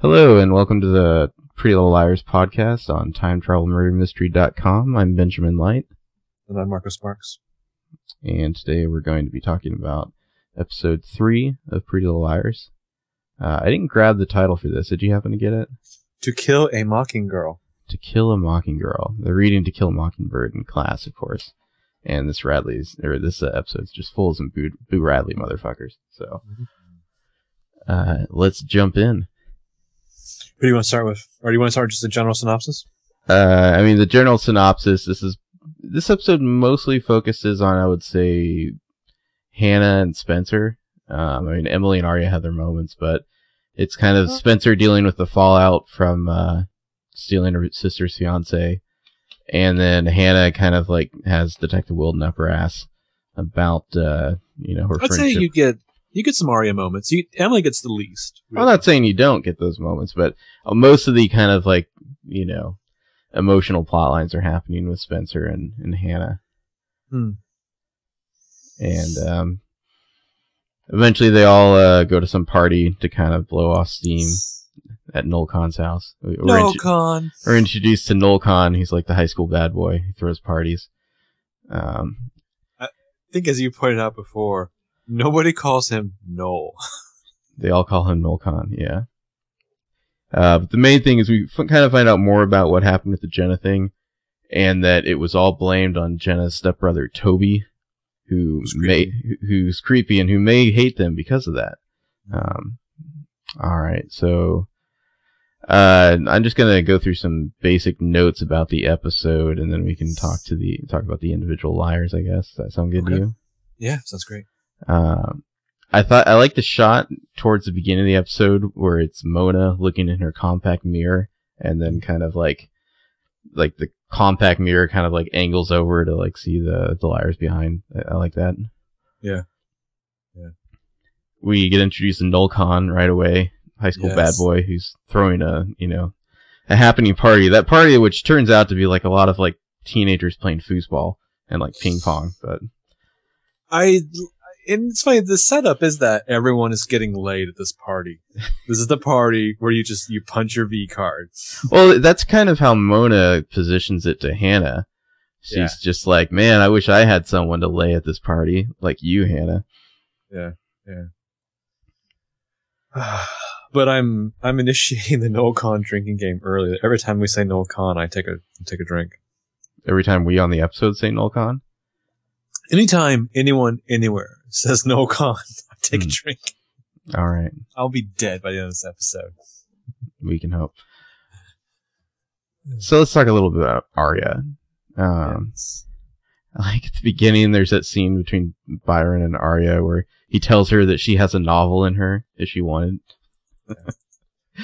Hello, and welcome to the Pretty Little Liars podcast on TimeTravelMurderMystery.com. I'm Benjamin Light. And I'm Marcus Marks. And today we're going to be talking about episode 3 of Pretty Little Liars. I didn't grab the title for this. Did you happen to get it? To Kill a Mockingbird. To Kill a Mockingbird. They're reading To Kill a Mockingbird in class, of course. And this episode's just full of some Boo Radley motherfuckers. So let's jump in. Who do you want to start with? Or do you want to start with just a general synopsis? I mean, the general synopsis, this episode mostly focuses on, I would say, Hanna and Spencer. I mean, Emily and Aria had their moments, but it's kind of Spencer dealing with the fallout from stealing her sister's fiance. And then Hanna kind of like has Detective Wilden up her ass about her friendship. I'd say you get some Aria moments. Emily gets the least. Really. I'm not saying you don't get those moments, but most of the kind of like emotional plot lines are happening with Spencer and Hanna. Hmm. And eventually they all go to some party to kind of blow off steam at Noel Kahn's house. We're introduced to Noel Kahn. He's like the high school bad boy. He throws parties. I think, as you pointed out before, nobody calls him Noel. They all call him Noel Kahn, yeah. But the main thing is we kind of find out more about what happened with the Jenna thing, and that it was all blamed on Jenna's stepbrother, Toby, who's creepy and who may hate them because of that. All right, so I'm just gonna go through some basic notes about the episode, and then we can talk about the individual liars. I guess. Does that sound good to you? Yeah, sounds great. I liked the shot towards the beginning of the episode where it's Mona looking in her compact mirror, and then kind of like the compact mirror kind of like angles over to like see the liars behind. I like that. Yeah. Yeah. We get introduced to Noel Kahn right away. High school bad boy who's throwing a happening party. That party which turns out to be like a lot of like teenagers playing foosball and like ping pong. But it's funny, the setup is that everyone is getting laid at this party. This is the party where you punch your V card. Well, that's kind of how Mona positions it to Hanna. She's just like, man, I wish I had someone to lay at this party like you, Hanna. Yeah, yeah. But I'm initiating the Noel Kahn drinking game early. Every time we say Noel Kahn, I take a drink. Every time we on the episode say Noel Kahn? Anytime, anyone, anywhere says Noel Kahn, I take a drink. All right. I'll be dead by the end of this episode. We can hope. So let's talk a little bit about Aria. Yes. Like at the beginning, there's that scene between Byron and Aria where he tells her that she has a novel in her if she wanted.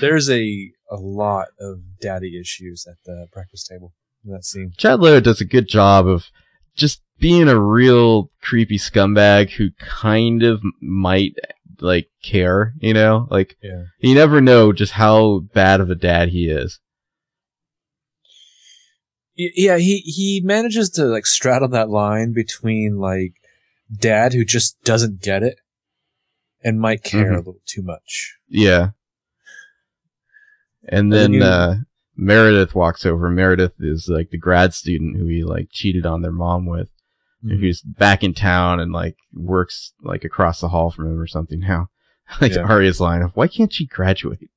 There's a lot of daddy issues at the breakfast table in that scene. Chad Lowe does a good job of just being a real creepy scumbag who kind of might like care, you never know just how bad of a dad he is. Yeah, he manages to like straddle that line between like dad who just doesn't get it and might care a little too much. Yeah. And then Meredith walks over. Meredith is like the grad student who he like cheated on their mom with, who's back in town and like works like across the hall from him or something now. Like Aria's line of, why can't she graduate?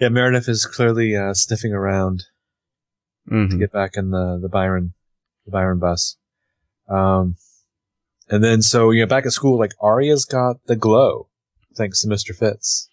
Yeah, Meredith is clearly sniffing around to get back in the Byron bus. And then, so, back at school, like, Aria's got the glow, thanks to Mr. Fitz.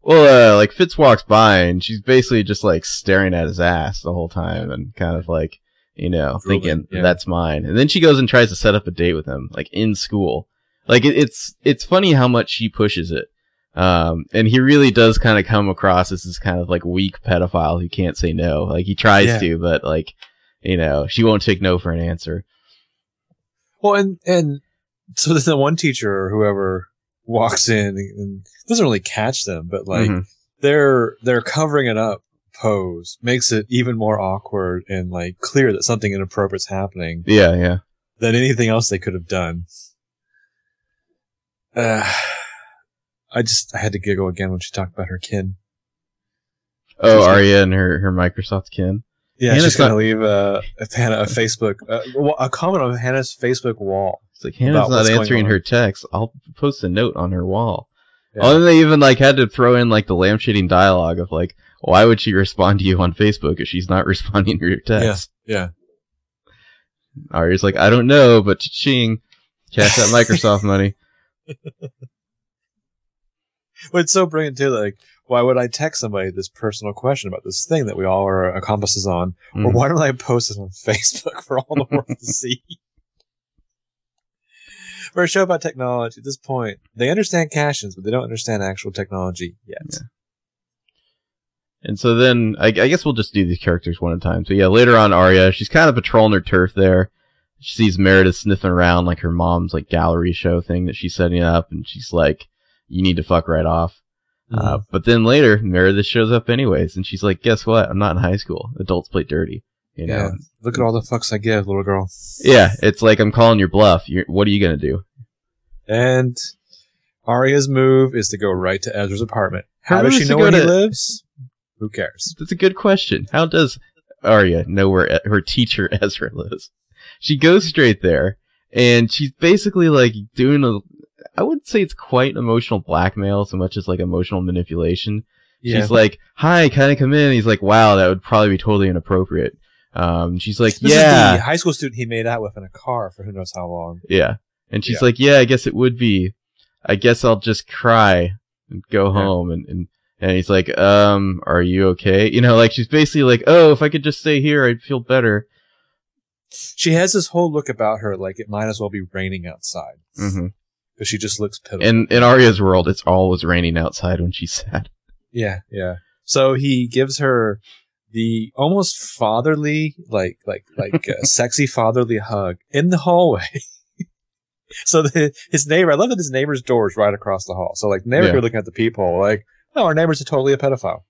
Well, like, Fitz walks by, and she's basically just, like, staring at his ass the whole time, and kind of, like, drooling, thinking, that's mine. And then she goes and tries to set up a date with him, like, in school. Like, it's funny how much she pushes it. And he really does kind of come across as this kind of, like, weak pedophile who can't say no. Like, he tries to, but, like, she won't take no for an answer. Well, and... So there's the one teacher or whoever walks in and doesn't really catch them, but like their covering it up pose makes it even more awkward and like clear that something inappropriate's happening. Yeah, yeah. Than anything else they could have done. I had to giggle again when she talked about her kin. Oh, Aria and her Microsoft kin. Yeah, Hannah's she's going to leave Hannah a Facebook, a comment on Hannah's Facebook wall. It's like, Hannah's not answering her text. I'll post a note on her wall. Yeah. Oh, and they even had to throw in the lampshading dialogue of why would she respond to you on Facebook if she's not responding to your text? Yeah. Aria's I don't know, but cha-ching, cash that Microsoft money. But it's so brilliant too. Why would I text somebody this personal question about this thing that we all are accomplices on? Mm. Or why don't I post it on Facebook for all the world to see? For a show about technology, at this point, they understand cash-ins, but they don't understand actual technology yet. Yeah. And so then, I guess we'll just do these characters one at a time. So yeah, later on, Aria, she's kind of patrolling her turf there. She sees Meredith sniffing around her mom's gallery show thing that she's setting up, and she's like, you need to fuck right off. Mm-hmm. But then later, Meredith shows up anyways, and she's like, guess what? I'm not in high school. Adults play dirty. You know? Look at all the fucks I give, little girl. Yeah, it's I'm calling your bluff. What are you going to do? And Aria's move is to go right to Ezra's apartment. How does she know where he lives? Who cares? That's a good question. How does Aria know where her teacher Ezra lives? She goes straight there, and she's basically doing a... I wouldn't say it's quite emotional blackmail so much as emotional manipulation. Yeah. She's like, hi, can I come in? And he's like, wow, that would probably be totally inappropriate. She's like, yeah. This is the high school student he made out with in a car for who knows how long. Yeah. And she's like, yeah, I guess it would be. I guess I'll just cry and go home. And he's like, are you okay? She's basically like, oh, if I could just stay here, I'd feel better. She has this whole look about her it might as well be raining outside. Mm-hmm. Because she just looks pitiful. And in Aria's world, it's always raining outside when she's sad. Yeah. So he gives her the almost fatherly, sexy fatherly hug in the hallway. So his neighbor, I love that his neighbor's door is right across the hall. So neighbors were looking at the people, no, our neighbor's totally a pedophile.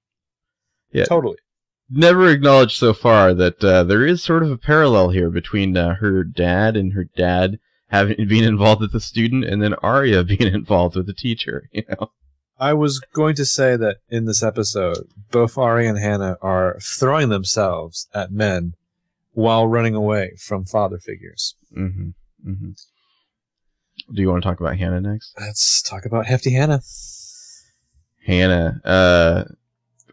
Yeah, totally. Never acknowledged so far that there is sort of a parallel here between her dad and her dad. Having been involved with the student, and then Aria being involved with the teacher, I was going to say that in this episode, both Aria and Hannah are throwing themselves at men while running away from father figures. Mm-hmm. Mm-hmm. Do you want to talk about Hannah next? Let's talk about hefty Hannah. Hannah.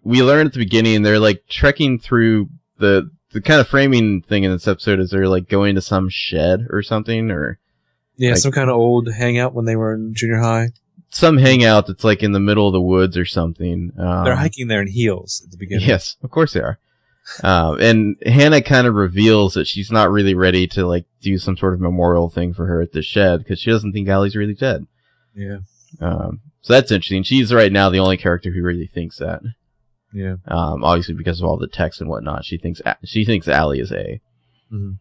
We learned at the beginning they're trekking through the kind of framing thing in this episode is they're going to some shed or something, or yeah, some kind of old hangout when they were in junior high. Some hangout that's in the middle of the woods or something. They're hiking there in heels at the beginning. Yes, of course they are. And Hannah kind of reveals that she's not really ready to do some sort of memorial thing for her at the shed because she doesn't think Allie's really dead. Yeah. So that's interesting. She's right now the only character who really thinks that. Yeah. Obviously, because of all the texts and whatnot, she thinks Allie is A. Mm-hmm.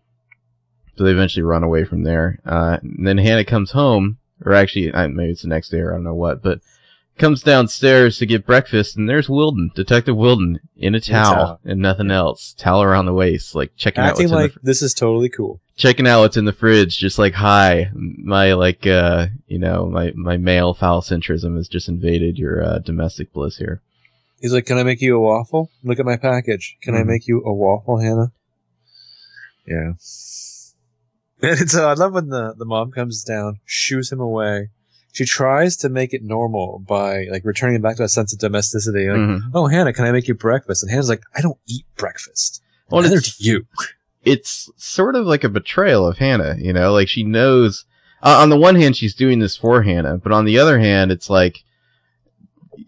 So they eventually run away from there. And then Hannah comes home, or actually, maybe it's the next day, or I don't know what, but comes downstairs to get breakfast, and there's Wilden, Detective Wilden, in a towel and nothing else, towel around the waist, checking out. Acting like this is totally cool. Checking out what's in the fridge, just hi, my my male phallocentrism has just invaded your domestic bliss here. He's like, can I make you a waffle? Look at my package. Can I make you a waffle, Hannah? Yeah. And so I love when the mom comes down, shoos him away. She tries to make it normal by returning back to a sense of domesticity. Oh, Hannah, can I make you breakfast? And Hannah's like, I don't eat breakfast. Well, neither do you. It's sort of a betrayal of Hannah. She knows. On the one hand, she's doing this for Hannah, but on the other hand, it's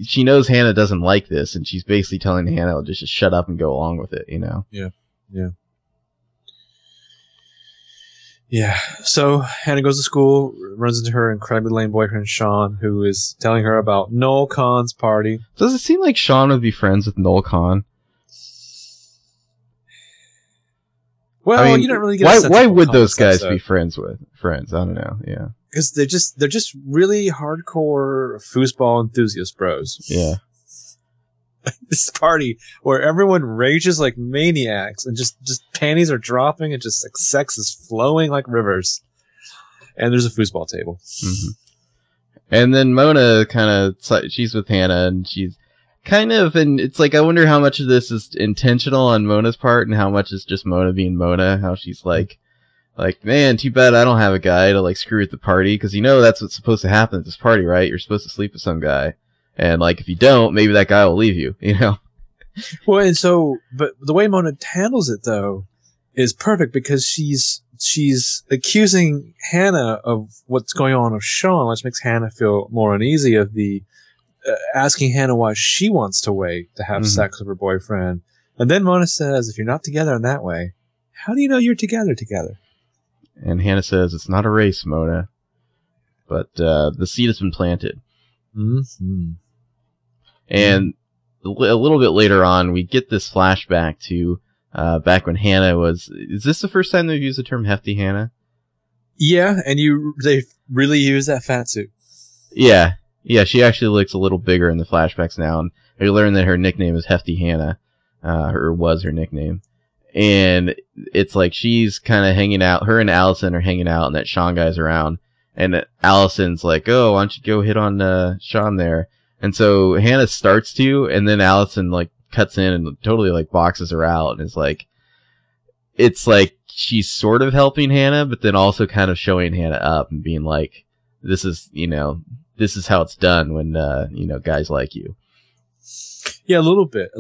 she knows Hannah doesn't like this, and she's basically telling Hannah just shut up and go along with it, Yeah. So Hannah goes to school, runs into her incredibly lame boyfriend, Sean, who is telling her about Noel Kahn's party. Does it seem like Sean would be friends with Noel Kahn? Well, I mean, you don't really get a sense why would those guys be friends? I don't know, yeah. Because they're just really hardcore foosball enthusiast bros. Yeah. This party where everyone rages like maniacs and just panties are dropping and just sex is flowing like rivers. And there's a foosball table. Mm-hmm. And then Mona kind of, she's with Hanna, and she's kind of, and it's like, I wonder how much of this is intentional on Mona's part, and how much is just Mona being Mona, how she's like, man, too bad I don't have a guy to, like, screw at the party, because you know that's what's supposed to happen at this party, right? You're supposed to sleep with some guy, and, like, if you don't, maybe that guy will leave you, you know? Well, and so, but the way Mona handles it, though, is perfect, because she's accusing Hanna of what's going on with Sean, which makes Hanna feel more uneasy of the asking Hanna why she wants to wait to have sex with her boyfriend. And then Mona says, if you're not together in that way, how do you know you're together? And Hanna says, it's not a race, Mona, but the seed has been planted. Mm-hmm. And a little bit later on, we get this flashback to back when Hanna was... Is this the first time they've used the term hefty Hanna? Yeah, and they really use that fat suit. Yeah. Yeah, she actually looks a little bigger in the flashbacks now, and I learned that her nickname is Hefty Hanna, or was her nickname. And it's like she's kind of hanging out, her and Alison are hanging out, and that Sean guy's around, and Allison's like, oh, why don't you go hit on Sean there? And so Hanna starts to, and then Alison, like, cuts in and totally, like, boxes her out, and is like, it's like she's sort of helping Hanna, but then also kind of showing Hanna up and being like, this is, you know, this is how it's done when, you know, guys like you. Yeah, a little bit.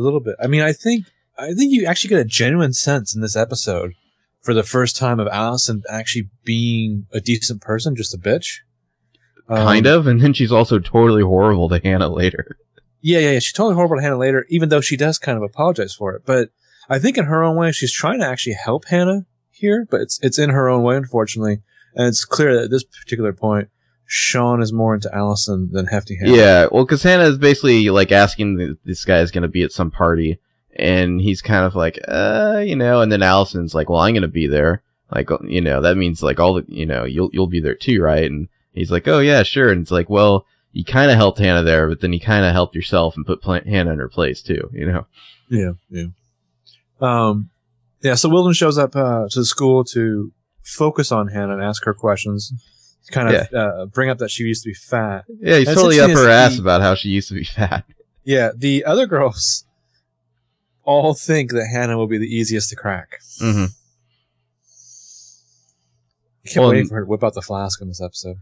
I mean, I think you actually get a genuine sense in this episode for the first time of Alison actually being a decent person, just a bitch. Kind of, and then she's also totally horrible to Hanna later. Yeah. She's totally horrible to Hanna later, even though she does kind of apologize for it. But I think in her own way, she's trying to actually help Hanna here, but it's in her own way, unfortunately. And it's clear that at this particular point, Sean is more into Alison than hefty Hanna. Yeah, well, because Hanna is basically, like, asking this guy is going to be at some party, and he's kind of like, you know, and then Allison's like, well, I'm going to be there. Like, you know, that means, like, all the, you know, you'll be there too, right? And he's like, oh, yeah, sure. And it's like, well, you kind of helped Hanna there, but then you kind of helped yourself and put Hanna in her place too, you know? Yeah. So Wilden shows up to the school to focus on Hanna and ask her questions, kind of bring up that she used to be fat. Yeah, he's totally up her ass about how she used to be fat. Yeah, the other girls all think that Hanna will be the easiest to crack. Mm-hmm. I can't wait for her to whip out the flask in this episode.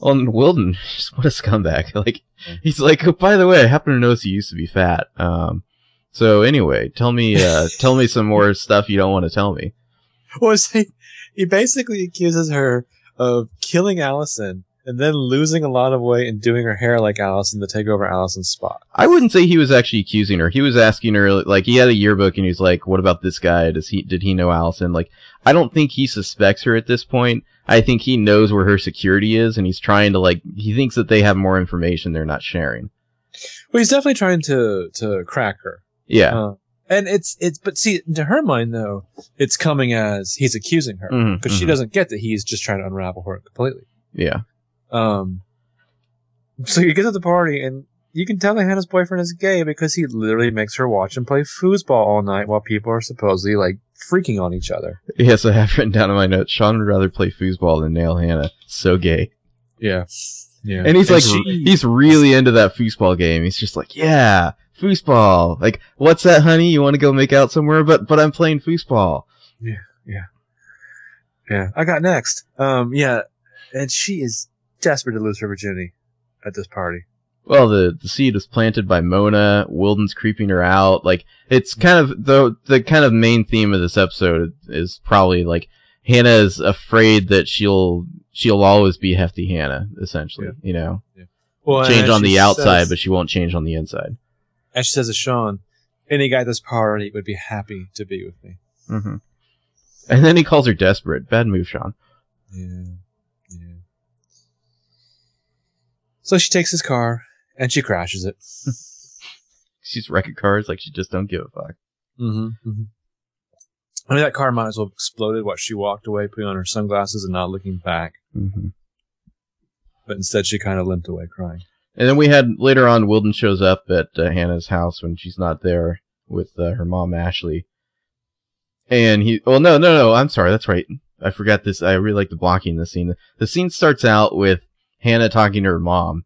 On Wilden, just what a scumbag. Like, he's like, oh, by the way, I happen to notice you used to be fat. So anyway, tell me some more stuff you don't want to tell me. Well, he basically accuses her of killing Alison and then losing a lot of weight and doing her hair like Alison to take over Alison's spot. I wouldn't say he was actually accusing her. He was asking her, like, he had a yearbook and he's like, what about this guy? Did he know Alison? Like, I don't think he suspects her at this point. I think he knows where her security is and he's trying to, like, he thinks that they have more information they're not sharing. Well, he's definitely trying to crack her. Yeah. And it's, but see, to her mind though, it's coming as he's accusing her because she doesn't get that he's just trying to unravel her completely. Yeah. So you get to the party and you can tell that Hanna's boyfriend is gay because he literally makes her watch and play foosball all night while people are supposedly like freaking on each other. Yes, I have written down in my notes, Sean would rather play foosball than nail Hanna. So gay. Yeah. Yeah. And he's like, he's really into that foosball game. He's just like, yeah. Foosball. Like, what's that, honey? You want to go make out somewhere? But I'm playing foosball. Yeah. I got next. And she is desperate to lose her virginity at this party. Well, the seed was planted by Mona. Wilden's creeping her out. Like, it's kind of the kind of main theme of this episode is probably like Hanna is afraid that she'll always be hefty Hanna, essentially. Yeah. You know, Well, change on the outside, but she won't change on the inside. As she says to Sean, any guy at this party would be happy to be with me. Mm-hmm. And then he calls her desperate. Bad move, Sean. Yeah. So she takes his car, and she crashes it. She's wrecking cars like she just don't give a fuck. Mm-hmm. I mean, that car might as well have exploded while she walked away, putting on her sunglasses and not looking back. Mm-hmm. But instead, she kind of limped away crying. And then we had, later on, Wilden shows up at Hanna's house when she's not there with her mom, Ashley. And I'm sorry, that's right. I forgot this. I really like the blocking this scene. The scene starts out with Hanna talking to her mom.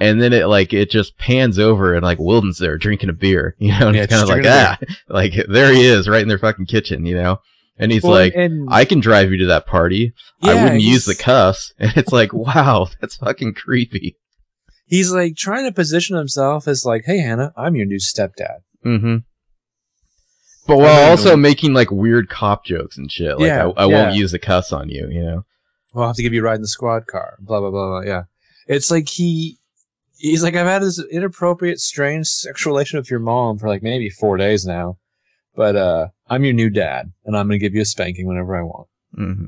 And then it just pans over and Wilden's there drinking a beer, and it's kind of there he is right in their fucking kitchen, and he's I can drive you to that party. Yeah, I wouldn't use the cuffs. And it's wow, that's fucking creepy. He's trying to position himself as hey, Hanna, I'm your new stepdad. Mm-hmm. But while also making weird cop jokes and shit. I won't use the cuffs on you, Well, I'll have to give you a ride in the squad car, blah, blah, blah, blah. Yeah. It's He's I've had this inappropriate, strange sexual relation with your mom for maybe 4 days now, but I'm your new dad, and I'm going to give you a spanking whenever I want. Mm-hmm.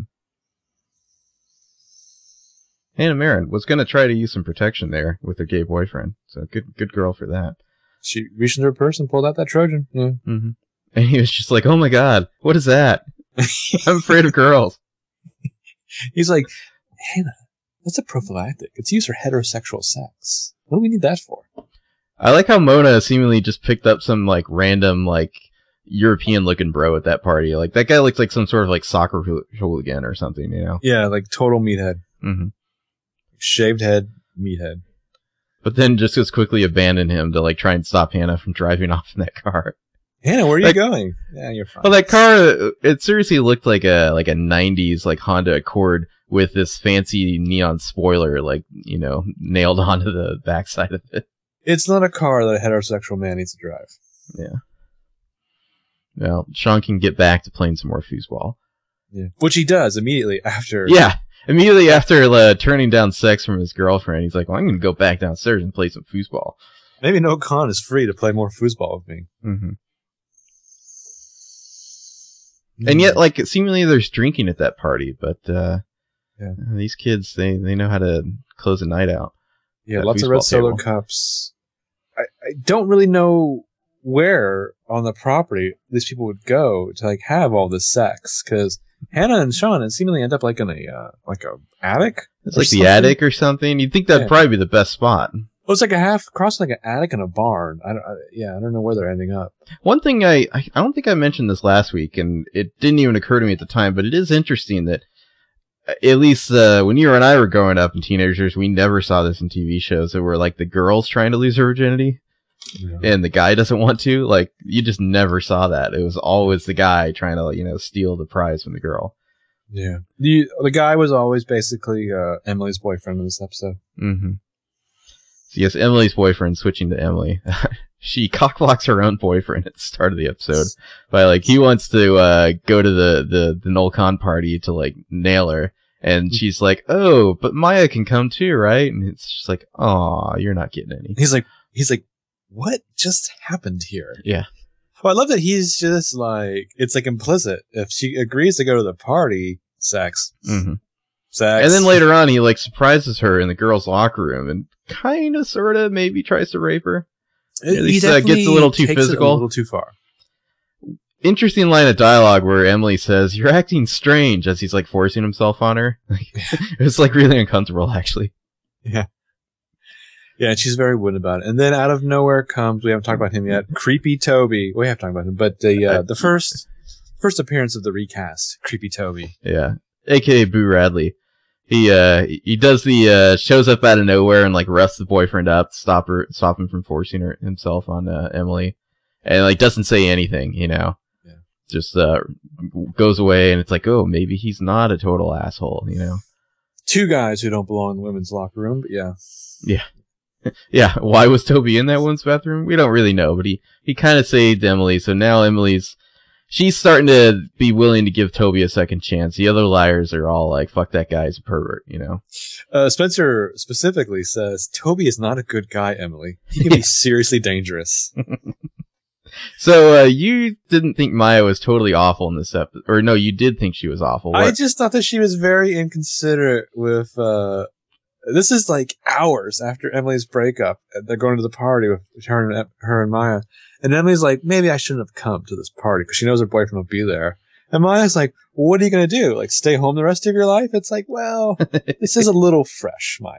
Hanna Marin was going to try to use some protection there with her gay boyfriend, so good girl for that. She reached into her purse and pulled out that Trojan. Yeah. Mm-hmm. And he was just oh my God, what is that? I'm afraid of girls. He's Hanna, that's a prophylactic. It's used for heterosexual sex. What do we need that for? I like how Mona seemingly just picked up some random European looking bro at that party. That guy looks like some sort of soccer hooligan or something, Yeah, total meathead. Mm-hmm. Shaved head, meathead. But then just as quickly abandoned him to try and stop Hanna from driving off in that car. Hanna, where are you going? Yeah, you're fine. Well, that car, it seriously looked like a 90s Honda Accord with this fancy neon spoiler nailed onto the backside of it. It's not a car that a heterosexual man needs to drive. Yeah. Well, Sean can get back to playing some more foosball. Yeah. Which he does immediately after. Yeah. Immediately after turning down sex from his girlfriend, he's I'm going to go back downstairs and play some foosball. Maybe Noel Kahn is free to play more foosball with me. Mm-hmm. And yet, seemingly there's drinking at that party, but yeah. These kids, they know how to close a night out. Yeah, lots of red Solo cups. I don't really know where on the property these people would go to have all this sex, because Hanna and Sean seemingly end up in a a attic. It's the attic or something. You'd think that'd probably be the best spot. Well, it's an attic and a barn. I don't know where they're ending up. One thing I don't think I mentioned this last week, and it didn't even occur to me at the time, but it is interesting that at least when you and I were growing up and teenagers, we never saw this in TV shows that were the girl's trying to lose her virginity, yeah, and the guy doesn't want to. You just never saw that. It was always the guy trying to steal the prize from the girl. Yeah, the guy was always basically Emily's boyfriend in this episode. Mm-hmm. So yes, Emily's boyfriend, switching to Emily. She cockblocks her own boyfriend at the start of the episode by he wants to go to the Noel Kahn party to nail her, and she's oh, but Maya can come too, right? And it's just aw, you're not getting any. He's like, what just happened here? Yeah. Well, I love that he's just it's implicit. If she agrees to go to the party, sex. Mm-hmm. Sex. And then later on, he surprises her in the girls' locker room and kind of, sort of, maybe tries to rape her. At least gets a little too physical, a little too far. Interesting line of dialogue where Emily says, "You're acting strange," as he's forcing himself on her. It's really uncomfortable, actually. Yeah. Yeah, and she's very wooden about it. And then out of nowhere comes, we haven't talked about him yet, creepy Toby. We have talked about him, but the first appearance of the recast, creepy Toby. Yeah. AKA Boo Radley. He does shows up out of nowhere and roughs the boyfriend up, stop him from forcing himself on Emily, and doesn't say anything, Yeah. Just goes away, and it's oh, maybe he's not a total asshole, Two guys who don't belong in the women's locker room, but yeah. Yeah. Yeah, why was Toby in that woman's bathroom? We don't really know, but he kind of saved Emily, so now she's starting to be willing to give Toby a second chance. The other liars are all fuck that guy, he's a pervert, Spencer specifically says, Toby is not a good guy, Emily. He can be seriously dangerous. So you didn't think Maya was totally awful in this episode, or no, you did think she was awful. What? I just thought that she was very inconsiderate with, this is hours after Emily's breakup. They're going to the party with her and Maya. And Emily's maybe I shouldn't have come to this party because she knows her boyfriend will be there. And Maya's well, what are you going to do? Stay home the rest of your life? It's well, this is a little fresh, Maya.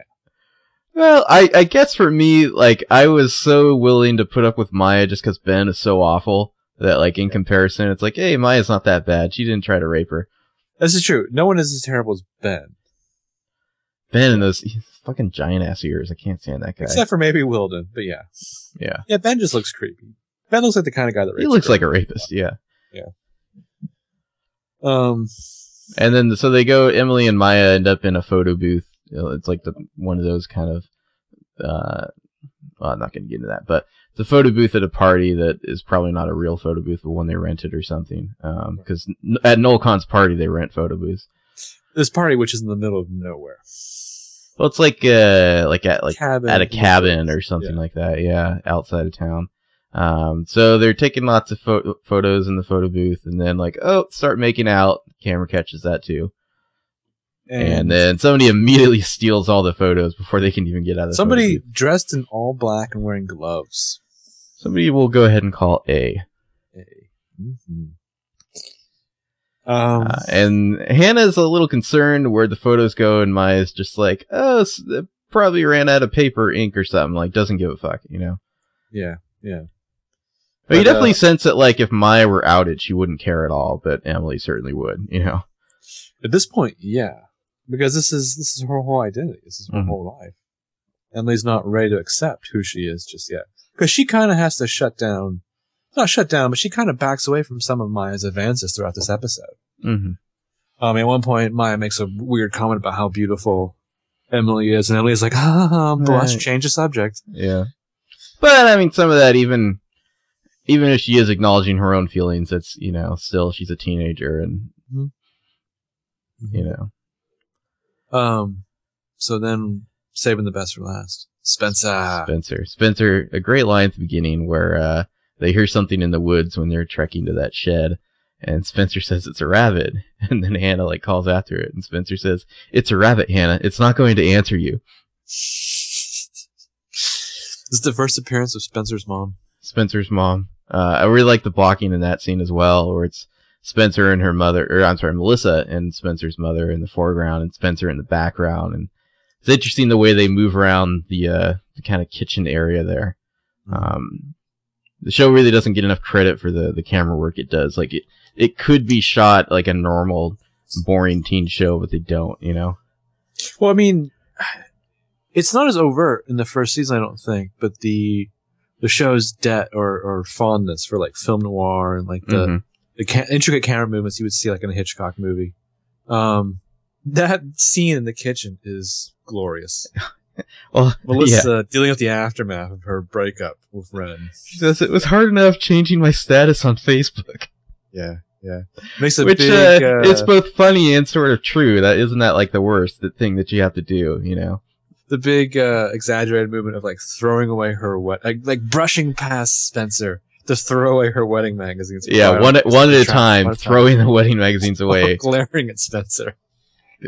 Well, I guess for me, I was so willing to put up with Maya just because Ben is so awful that, in comparison, it's hey, Maya's not that bad. She didn't try to rape her. This is true. No one is as terrible as Ben. Ben and those fucking giant ass ears. I can't stand that guy. Except for maybe Wilden, but yeah. Yeah. Yeah, Ben just looks creepy. Ben looks like the kind of guy that rapes. He looks like a rapist, yeah. Yeah. And then, so they go, Emily and Maya end up in a photo booth. It's like one of those kind of, well, I'm not going to get into that, but the photo booth at a party that is probably not a real photo booth, but one they rented or something. Because at Noel Kahn's party, they rent photo booths. This party, which is in the middle of nowhere. Well, it's like at a cabin or something like that. Yeah, outside of town. So they're taking lots of photos in the photo booth, and then start making out. Camera catches that too. And then somebody immediately steals all the photos before they can even get out of the Somebody photo booth. Dressed in all black and wearing gloves. Somebody we'll go ahead and call A. A. Mm-hmm. And Hannah's a little concerned where the photos go, and Maya's just like, oh, so probably ran out of paper, ink, or something. Like, doesn't give a fuck, you know? Yeah, yeah. But you definitely sense that, if Maya were outed, she wouldn't care at all, but Emily certainly would, you know? At this point, yeah. Because this is her whole identity. This is her whole life. Emily's not ready to accept who she is just yet. Because she kind of has to shut down. Not shut down, but she kind of backs away from some of Maya's advances throughout this episode. Mm-hmm. At one point, Maya makes a weird comment about how beautiful Emily is, and Emily's like, blush, change the subject. Yeah. But, I mean, some of that, even if she is acknowledging her own feelings, it's, still she's a teenager, and, So then, saving the best for last. Spencer, a great line at the beginning where, they hear something in the woods when they're trekking to that shed, and Spencer says it's a rabbit, and then Hannah calls after it, and Spencer says, "It's a rabbit, Hannah. It's not going to answer you." This is the first appearance of Spencer's mom. I really like the blocking in that scene as well, where it's Spencer and her mother, Melissa and Spencer's mother in the foreground, and Spencer in the background, and it's interesting the way they move around the kind of kitchen area there. The show really doesn't get enough credit for the camera work it does. It could be shot like a normal, boring teen show, but they don't, you know? Well, I mean, it's not as overt in the first season, I don't think, but the show's debt or fondness for, film noir and, the intricate camera movements you would see, in a Hitchcock movie. That scene in the kitchen is glorious. Well, Melissa dealing with the aftermath of her breakup with Wren. She says, "It was hard enough changing my status on Facebook." Yeah, yeah. Makes a big. It's both funny and sort of true. That isn't that the worst thing that you have to do, you know? The big exaggerated movement of throwing away her brushing past Spencer to throw away her wedding magazines. Yeah, one at a time, throwing the wedding magazines away, glaring at Spencer.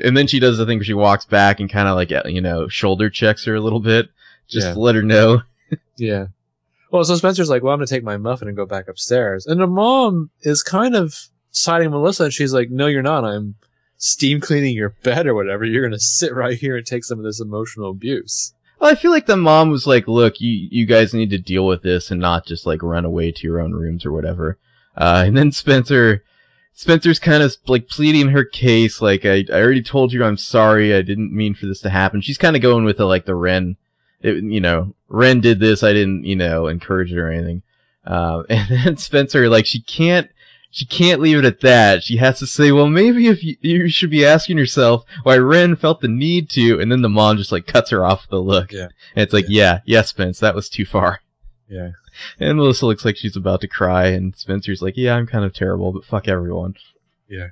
And then she does the thing where she walks back and kind of shoulder checks her a little bit, just to let her know. Yeah. Well, so Spencer's like, "Well, I'm going to take my muffin and go back upstairs." And the mom is kind of siding Melissa, and she's like, "No, you're not. I'm steam cleaning your bed or whatever. You're going to sit right here and take some of this emotional abuse." Well, I feel like the mom was like, "Look, you guys need to deal with this and not just run away to your own rooms or whatever." And then Spencer's kind of pleading her case, I already told you I'm sorry, I didn't mean for this to happen. She's kind of going with the Wren, Wren did this, I didn't, encourage it or anything. And then Spencer, she can't leave it at that. She has to say, "Well, maybe if you should be asking yourself why Wren felt the need to," and then the mom just cuts her off with a look. Yeah. And it's Spence, that was too far. Yeah. And Melissa looks like she's about to cry, and Spencer's like, "Yeah, I'm kind of terrible, but fuck everyone." Yeah,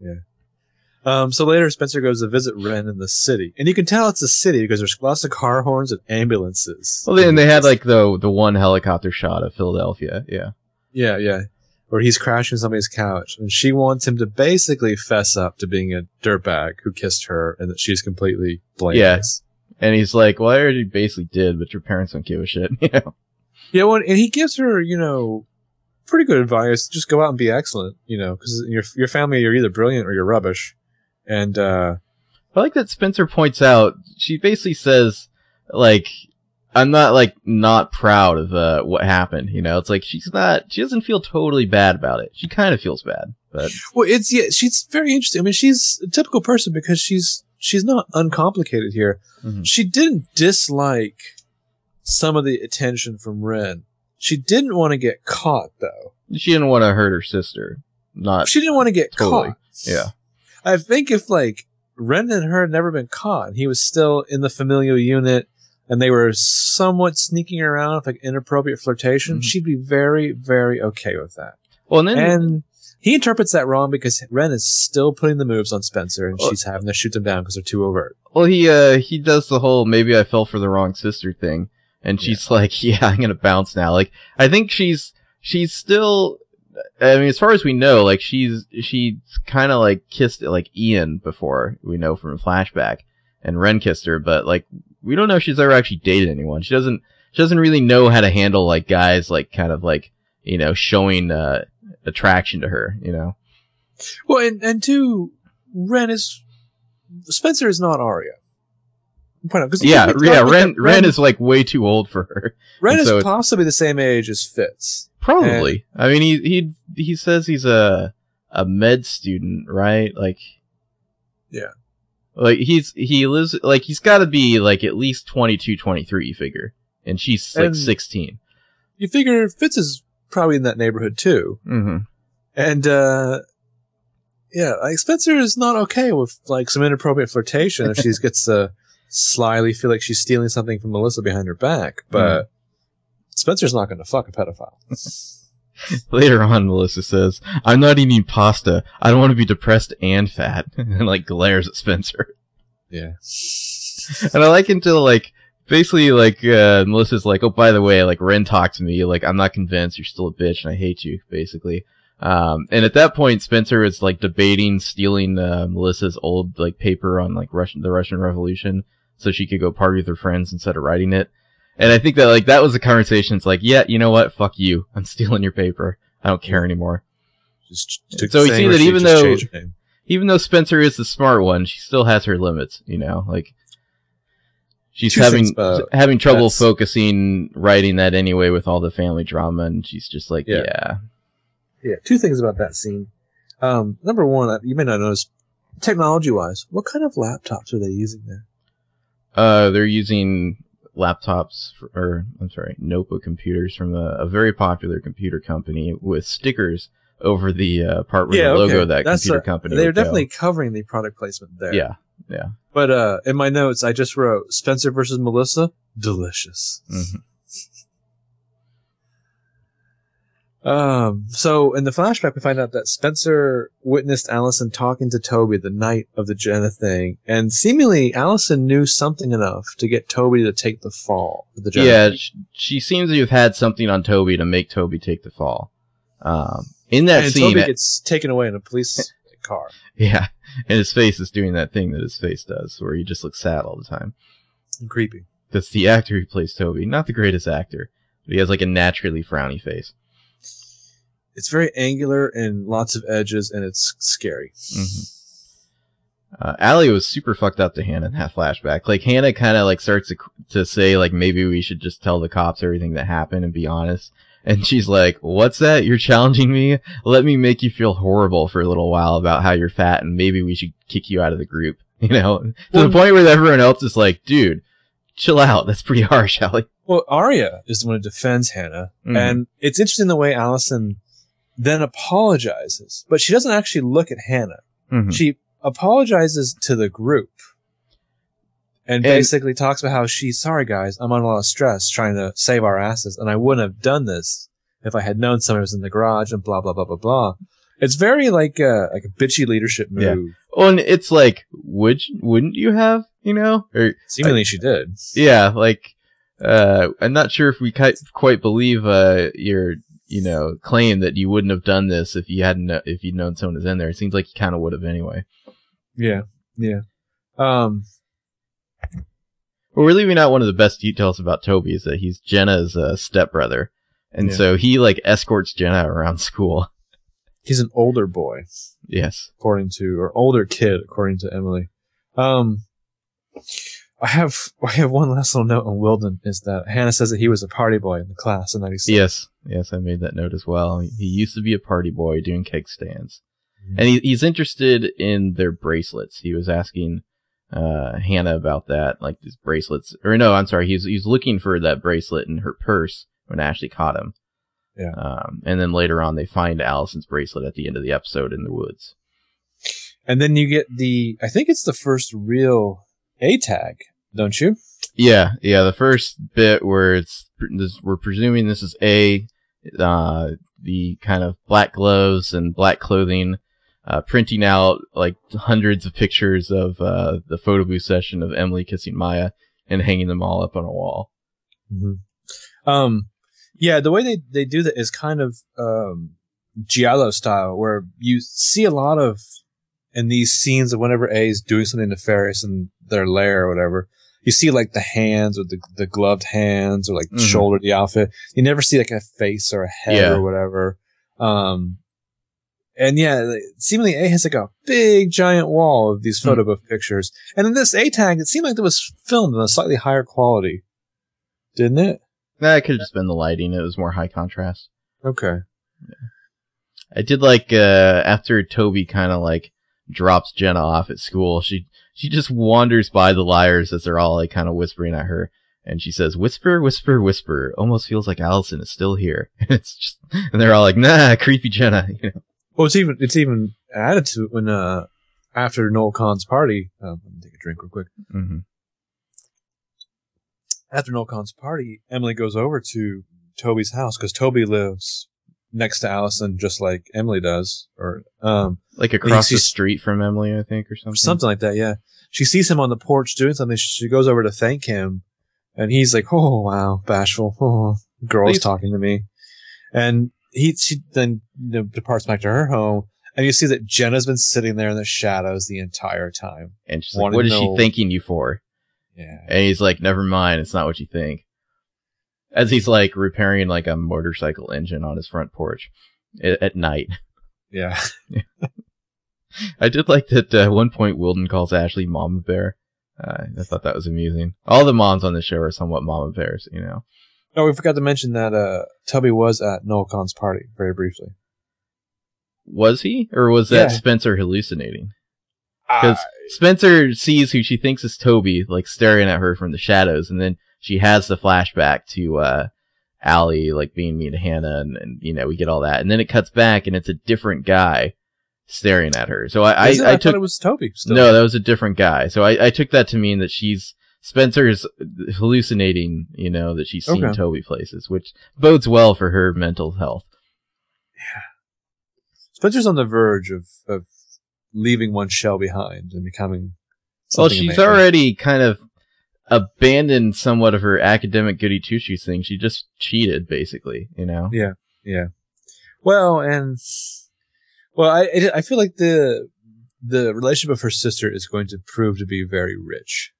yeah. So later, Spencer goes to visit Wren in the city, and you can tell it's a city because there's lots of car horns and ambulances. Well, and they had the one helicopter shot of Philadelphia, yeah. Yeah, yeah. Where he's crashing somebody's couch, and she wants him to basically fess up to being a dirtbag who kissed her, and that she's completely blameless. Yeah. And he's like, "Well, I already basically did, but your parents don't give a shit," you know. Yeah, well, and he gives her, pretty good advice. Just go out and be excellent, because your family, you're either brilliant or you're rubbish. And I like that Spencer points out. She basically says, "I'm not not proud of what happened." It's she's not. She doesn't feel totally bad about it. She kind of feels bad, but she's very interesting. I mean, she's a typical person because she's she's not uncomplicated here. Mm-hmm. She didn't dislike some of the attention from Wren. She didn't want to get caught, though. She didn't want to hurt her sister. Not. She didn't want to get caught. Yeah. I think if Wren and her had never been caught, and he was still in the familial unit, and they were somewhat sneaking around with inappropriate flirtation, mm-hmm. she'd be very, very okay with that. Well, and he interprets that wrong because Wren is still putting the moves on Spencer, and she's having to shoot them down because they're too overt. Well, he does the whole "maybe I fell for the wrong sister" thing, and she's like, "Yeah, I'm gonna bounce now." I think she's still. I mean, as far as we know, she's kind of kissed Ian before, we know from a flashback, and Wren kissed her, but we don't know if she's ever actually dated anyone. She doesn't really know how to handle guys showing attraction to her, you know. Well, and too, Wren is Spencer is not Aria. Wren is way too old for her. Wren is possibly the same age as Fitz. Probably. And, I mean, he says he's a med student, right? Yeah. He lives, he's gotta be, at least 22, 23, you figure. And she's, 16. You figure Fitz is probably in that neighborhood, too. Mm-hmm. And, Spencer is not okay with, some inappropriate flirtation if she gets to slyly feel like she's stealing something from Melissa behind her back, but... Mm-hmm. Spencer's not going to fuck a pedophile. Later on, Melissa says, "I'm not eating pasta. I don't want to be depressed and fat." And glares at Spencer. Yeah. And I until basically Melissa's "Oh, by the way, Wren talked to me. I'm not convinced. You're still a bitch, and I hate you." Basically. And at that point, Spencer is debating stealing Melissa's old paper on the Russian Revolution, so she could go party with her friends instead of writing it. And I think that that was the conversation. It's yeah, you know what? Fuck you. I'm stealing your paper. I don't care anymore. So we see that even though Spencer is the smart one, she still has her limits. You know, she's having trouble focusing writing that anyway with all the family drama, and she's just yeah. Two things about that scene. Number one, you may not notice, technology-wise, what kind of laptops are they using there? They're using notebook computers from a very popular computer company with stickers over the part where the logo of that computer company. They're definitely covering the product placement there. Yeah, yeah. But in my notes, I just wrote Spencer versus Melissa, delicious. Mm-hmm. So in the flashback, we find out that Spencer witnessed Alison talking to Toby the night of the Jenna thing, and seemingly Alison knew something enough to get Toby to take the fall for the Jenna thing. She seems to have had something on Toby to make Toby take the fall. In that scene, Toby gets taken away in a police car. Yeah, and his face is doing that thing that his face does, where he just looks sad all the time. And creepy. That's the actor who plays Toby, not the greatest actor, but he has a naturally frowny face. It's very angular and lots of edges, and it's scary. Mm-hmm. Allie was super fucked up to Hanna in that flashback. Hanna kind of starts to say maybe we should just tell the cops everything that happened and be honest. And she's like, "What's that? You're challenging me? Let me make you feel horrible for a little while about how you're fat, and maybe we should kick you out of the group." You know, to the point where everyone else is like, "Dude, chill out. That's pretty harsh, Allie." Well, Aria is the one who defends Hanna, mm-hmm. and it's interesting the way Alison then apologizes, but she doesn't actually look at Hanna. Mm-hmm. She apologizes to the group and basically talks about how she's sorry, guys. I'm under a lot of stress trying to save our asses, and I wouldn't have done this if I had known somebody was in the garage and blah, blah, blah, blah, blah. It's very like a bitchy leadership move. Yeah. Well, and it's wouldn't you have, you know? Or, seemingly she did. Yeah, I'm not sure if we quite believe your... you know, claim that you wouldn't have done this if you'd known someone was in there. It seems like you kind of would have anyway. Yeah, yeah. Well, we're leaving out one of the best details about Toby is that he's Jenna's stepbrother, and so he escorts Jenna around school. He's an older boy, yes, older kid, according to Emily. I have one last little note on Wilden, is that Hanna says that he was a party boy in the class in 96. Yes, I made that note as well. He used to be a party boy doing keg stands. Mm-hmm. And he's interested in their bracelets. He was asking Hanna about that, like these bracelets. Or no, I'm sorry, he's looking for that bracelet in her purse when Ashley caught him. Yeah. And then later on, they find Allison's bracelet at the end of the episode in the woods. And then you get I think it's the first real A tag, don't you? Yeah. The first bit where we're presuming this is A. The kind of black gloves and black clothing, printing out like hundreds of pictures of the photo booth session of Emily kissing Maya and hanging them all up on a wall. Mm-hmm. Yeah, the way they do that is kind of giallo style, where you see a lot of in these scenes of whenever A is doing something nefarious in their lair or whatever. You see like the hands or the gloved hands or like the shoulder of the outfit. You never see like a face or a head or whatever. And yeah, seemingly A has like a big giant wall of these photo book pictures. And in this A tag, it seemed like it was filmed in a slightly higher quality, didn't it? Nah, it could have just been the lighting. It was more high contrast. Okay. Yeah. I did like after Toby kind of like drops Jenna off at school, She just wanders by the liars as they're all like kind of whispering at her, and she says, "Whisper, whisper, whisper. Almost feels like Alison is still here." And it's just, and they're all like, "Nah, creepy Jenna." You know. Well, it's even added to it when after Noel Kahn's party. Let me take a drink real quick. Mm-hmm. After Noel Kahn's party, Emily goes over to Toby's house because Toby lives next to Alison, just like Emily does, or like across the street from Emily, I think, or something like that. Yeah, she sees him on the porch doing something. She goes over to thank him, and he's like, "Oh wow, bashful. Oh, girl's talking to me." And she then departs back to her home, and you see that Jenna's been sitting there in the shadows the entire time. And she's like, "What is she thanking you for?" Yeah, and he's like, "Never mind, it's not what you think." As he's like repairing like a motorcycle engine on his front porch at night. Yeah. I did like that at one point Wilden calls Ashley Mama Bear. I thought that was amusing. All the moms on the show are somewhat Mama Bears, you know. Oh, we forgot to mention that Tubby was at Noel Kahn's party very briefly. Was he? Or was that Spencer hallucinating? Because Spencer sees who she thinks is Toby, like staring at her from the shadows, and then she has the flashback to Allie, like, being mean to Hanna, and, you know, we get all that. And then it cuts back, and it's a different guy staring at her. So I thought it was Toby still. No, that was a different guy. So I took that to mean that Spencer's hallucinating, you know, that she's seen Toby places, which bodes well for her mental health. Yeah. Spencer's on the verge of leaving one shell behind and becoming something amazing. Well, she's already kind of abandoned somewhat of her academic goody two-shoes thing. She just cheated, basically, you know? Yeah. Well, I feel like the relationship of her sister is going to prove to be very rich.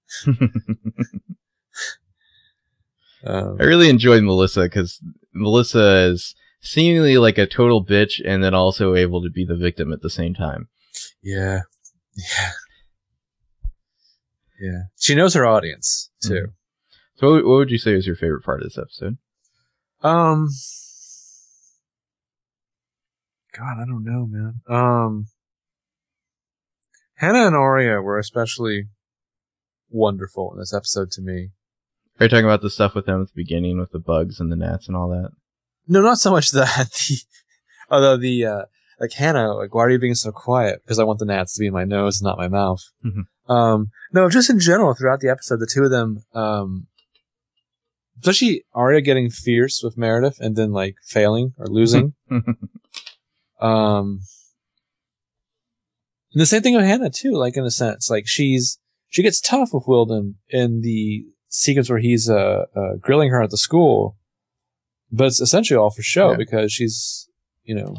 I really enjoyed Melissa, because Melissa is seemingly like a total bitch and then also able to be the victim at the same time. Yeah. Yeah, she knows her audience too. Mm. So, what would you say was your favorite part of this episode? God, I don't know, man. Hanna and Aria were especially wonderful in this episode to me. Are you talking about the stuff with them at the beginning, with the bugs and the gnats and all that? No, not so much that. Although Hanna, like, why are you being so quiet? Because I want the gnats to be in my nose and not my mouth. Mm-hmm. No, just in general, throughout the episode, the two of them, especially Aria getting fierce with Meredith and then, like, failing or losing. And the same thing with Hanna, too, like, in a sense. Like, she gets tough with Wilden in the sequence where he's grilling her at the school, but it's essentially all for show because she's, you know...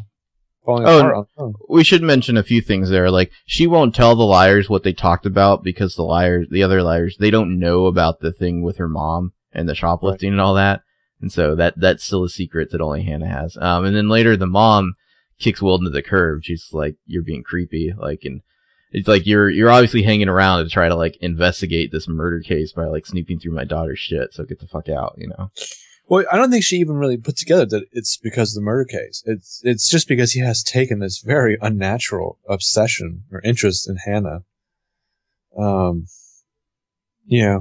we should mention a few things there. Like, she won't tell the liars what they talked about because the other liars, they don't know about the thing with her mom and the shoplifting and all that. And so that's still a secret that only Hanna has. And then later the mom kicks Wilden to the curb. She's like, "You're being creepy." Like, and it's like, you're obviously hanging around to try to like investigate this murder case by like snooping through my daughter's shit. So get the fuck out, you know? Well, I don't think she even really put together that it's because of the murder case. It's just because he has taken this very unnatural obsession or interest in Hanna. Yeah.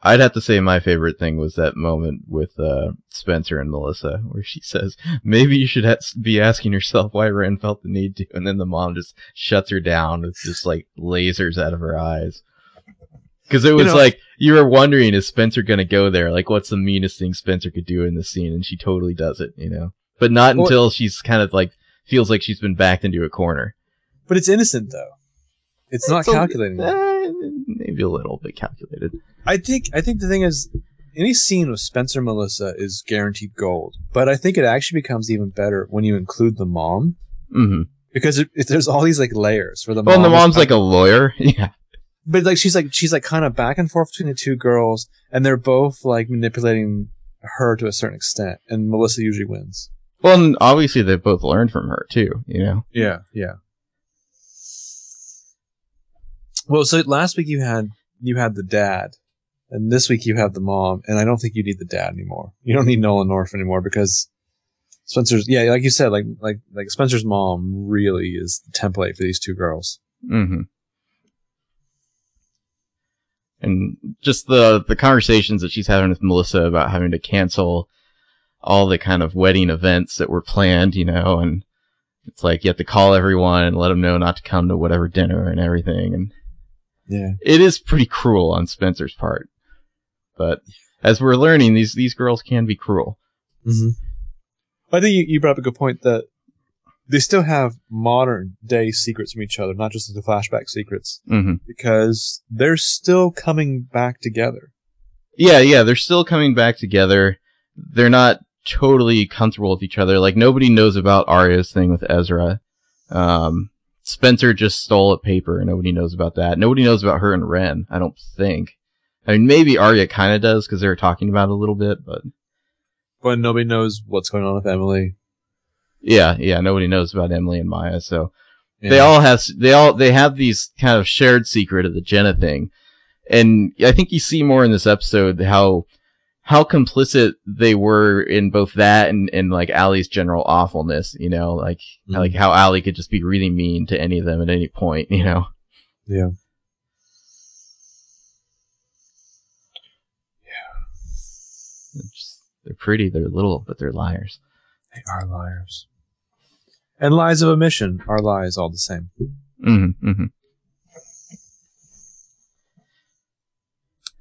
I'd have to say my favorite thing was that moment with Spencer and Melissa, where she says, maybe you should be asking yourself why Wren felt the need to, and then the mom just shuts her down with just, like, lasers out of her eyes. Because it was like, you were wondering, is Spencer going to go there? Like, what's the meanest thing Spencer could do in this scene? And she totally does it, you know? But not until she's kind of, like, feels like she's been backed into a corner. But it's innocent, though. It's not calculating. Maybe a little bit calculated. I think the thing is, any scene with Spencer and Melissa is guaranteed gold. But I think it actually becomes even better when you include the mom, mm-hmm. because there's all these like layers for the. Well, mom and the mom's like a lawyer, yeah. But like she's like kind of back and forth between the two girls, and they're both like manipulating her to a certain extent, and Melissa usually wins. Well, and obviously they've both learned from her too, you know. Yeah, yeah. Well, so last week you had the dad, and this week you have the mom, and I don't think you need the dad anymore. You don't need Noel and North anymore because Spencer's, yeah, like you said, like Spencer's mom really is the template for these two girls. Mm-hmm. And just the conversations that she's having with Melissa about having to cancel all the kind of wedding events that were planned, you know, and it's like you have to call everyone and let them know not to come to whatever dinner and everything, and. Yeah. It is pretty cruel on Spencer's part. But as we're learning, these girls can be cruel. Mm-hmm. I think you brought up a good point that they still have modern day secrets from each other, not just the flashback secrets, mm-hmm. because they're still coming back together. Yeah, they're still coming back together. They're not totally comfortable with each other. Like, nobody knows about Aria's thing with Ezra. Spencer just stole a paper, and nobody knows about that. Nobody knows about her and Wren, I don't think. I mean, maybe Aria kind of does, because they were talking about it a little bit, But nobody knows what's going on with Emily. Yeah, nobody knows about Emily and Maya, so... Yeah. They have these kind of shared secret of the Jenna thing. And I think you see more in this episode how complicit they were in both that and like Allie's general awfulness, you know, like mm-hmm. like how Allie could just be really mean to any of them at any point, you know. Yeah. Yeah. They're pretty, they're little, but they're liars. They are liars. And lies of omission are lies all the same. Mm-hmm. Mm-hmm.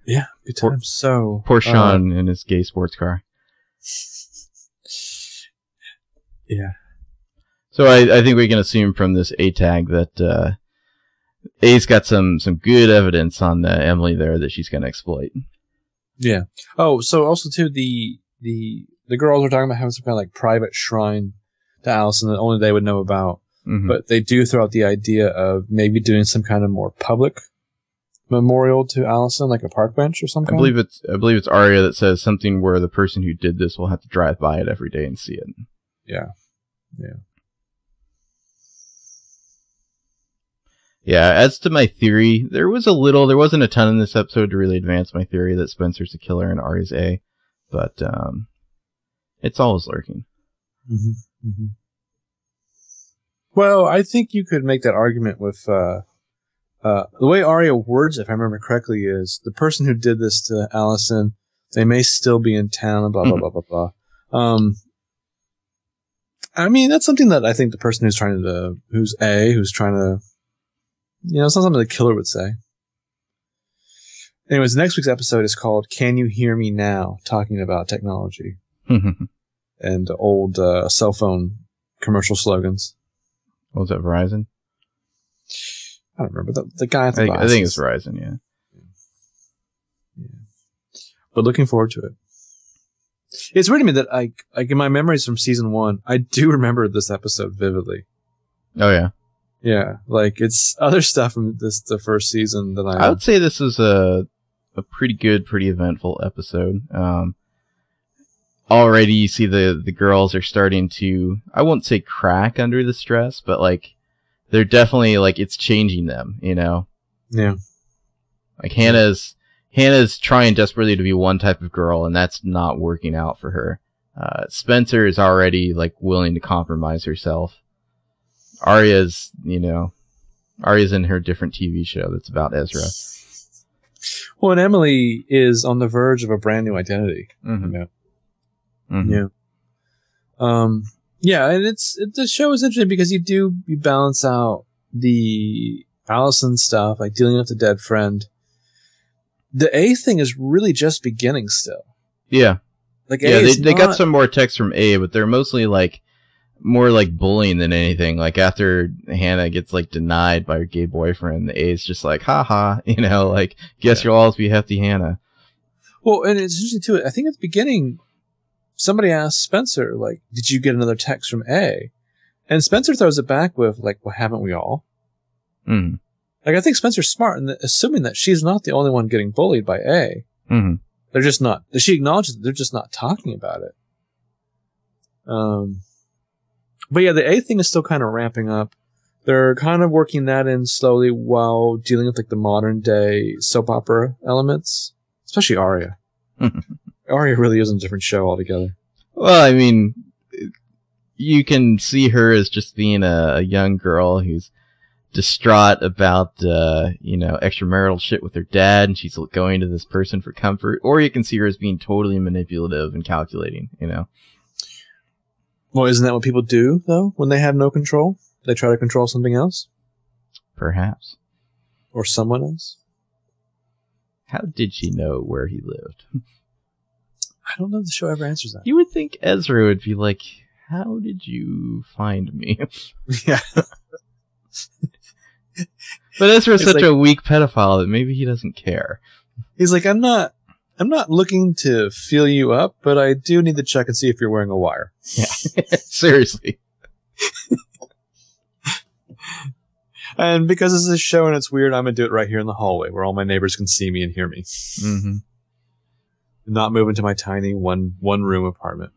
Yeah, good time. So poor Sean in his gay sports car. Yeah. So I think we can assume from this A tag that A's got some good evidence on Emily there that she's going to exploit. Yeah. Oh, so also too the girls are talking about having some kind of like private shrine to Alison that only they would know about, mm-hmm. but they do throw out the idea of maybe doing some kind of more public memorial to Alison, like a park bench or something. I believe it's Aria that says something where the person who did this will have to drive by it every day and see it. Yeah. As to my theory, there wasn't a ton in this episode to really advance my theory that Spencer's the killer and Aria's A, but it's always lurking. Mm-hmm, mm-hmm. Well, I think you could make that argument with. The way Aria words, if I remember correctly, is the person who did this to Alison, they may still be in town, and blah, blah, blah, blah, blah. I mean, that's something that I think the person who's trying to, you know, it's not something the killer would say. Anyways, next week's episode is called Can You Hear Me Now? Talking about technology and old cell phone commercial slogans. What was that, Verizon? I don't remember the guy. I think it's Verizon, yeah. But looking forward to it. It's weird to me that I in my memories from season 1, I do remember this episode vividly. Oh yeah, yeah. Like it's other stuff from the first season that I would say this is a pretty good, pretty eventful episode. Already you see the girls are starting to, I won't say crack under the stress, but like. They're definitely, like, it's changing them, you know? Yeah. Like, Hannah's trying desperately to be one type of girl, and that's not working out for her. Spencer is already, like, willing to compromise herself. Aria's, you know, Aria's in her different TV show that's about Ezra. Well, and Emily is on the verge of a brand new identity. Mm-hmm. You know? Mm-hmm. Yeah. Yeah, and the show is interesting because you balance out the Alison stuff, like dealing with the dead friend. The A thing is really just beginning still. Yeah. Like A they got some more text from A, but they're mostly like more like bullying than anything. Like after Hanna gets like denied by her gay boyfriend, the A's just like, haha, you know, like guess you'll always be hefty Hanna. Well, and it's interesting too, I think at the beginning somebody asked Spencer, like, did you get another text from A? And Spencer throws it back with, like, well, haven't we all? Mm. Like, I think Spencer's smart in assuming that she's not the only one getting bullied by A. Mm-hmm. They're just not, she acknowledges that they're just not talking about it. But yeah, the A thing is still kind of ramping up. They're kind of working that in slowly while dealing with like the modern day soap opera elements, especially Aria. Aria really is a different show altogether. Well, I mean, you can see her as just being a young girl who's distraught about, you know, extramarital shit with her dad, and she's going to this person for comfort. Or you can see her as being totally manipulative and calculating, you know. Well, isn't that what people do, though, when they have no control? They try to control something else? Perhaps. Or someone else? How did she know where he lived? I don't know if the show ever answers that. You would think Ezra would be like, how did you find me? Yeah. But Ezra's such like, a weak pedophile that maybe he doesn't care. He's like, I'm not looking to feel you up, but I do need to check and see if you're wearing a wire. Yeah. Seriously. And because this is a show and it's weird, I'm going to do it right here in the hallway where all my neighbors can see me and hear me. Mm-hmm. Not moving to my tiny one room apartment.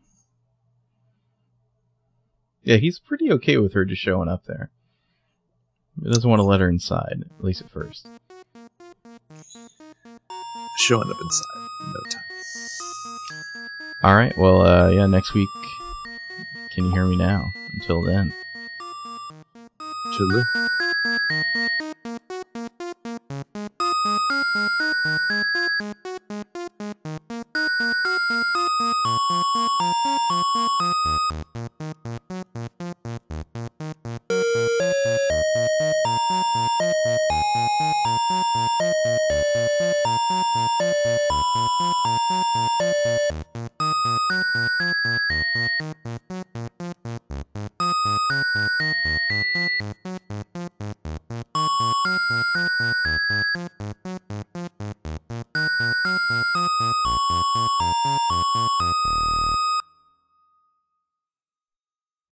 Yeah, he's pretty okay with her just showing up there. He doesn't want to let her inside, at least at first. Showing up inside in no time. All right, well, yeah, next week, Can You Hear Me Now? Until then. Chulu.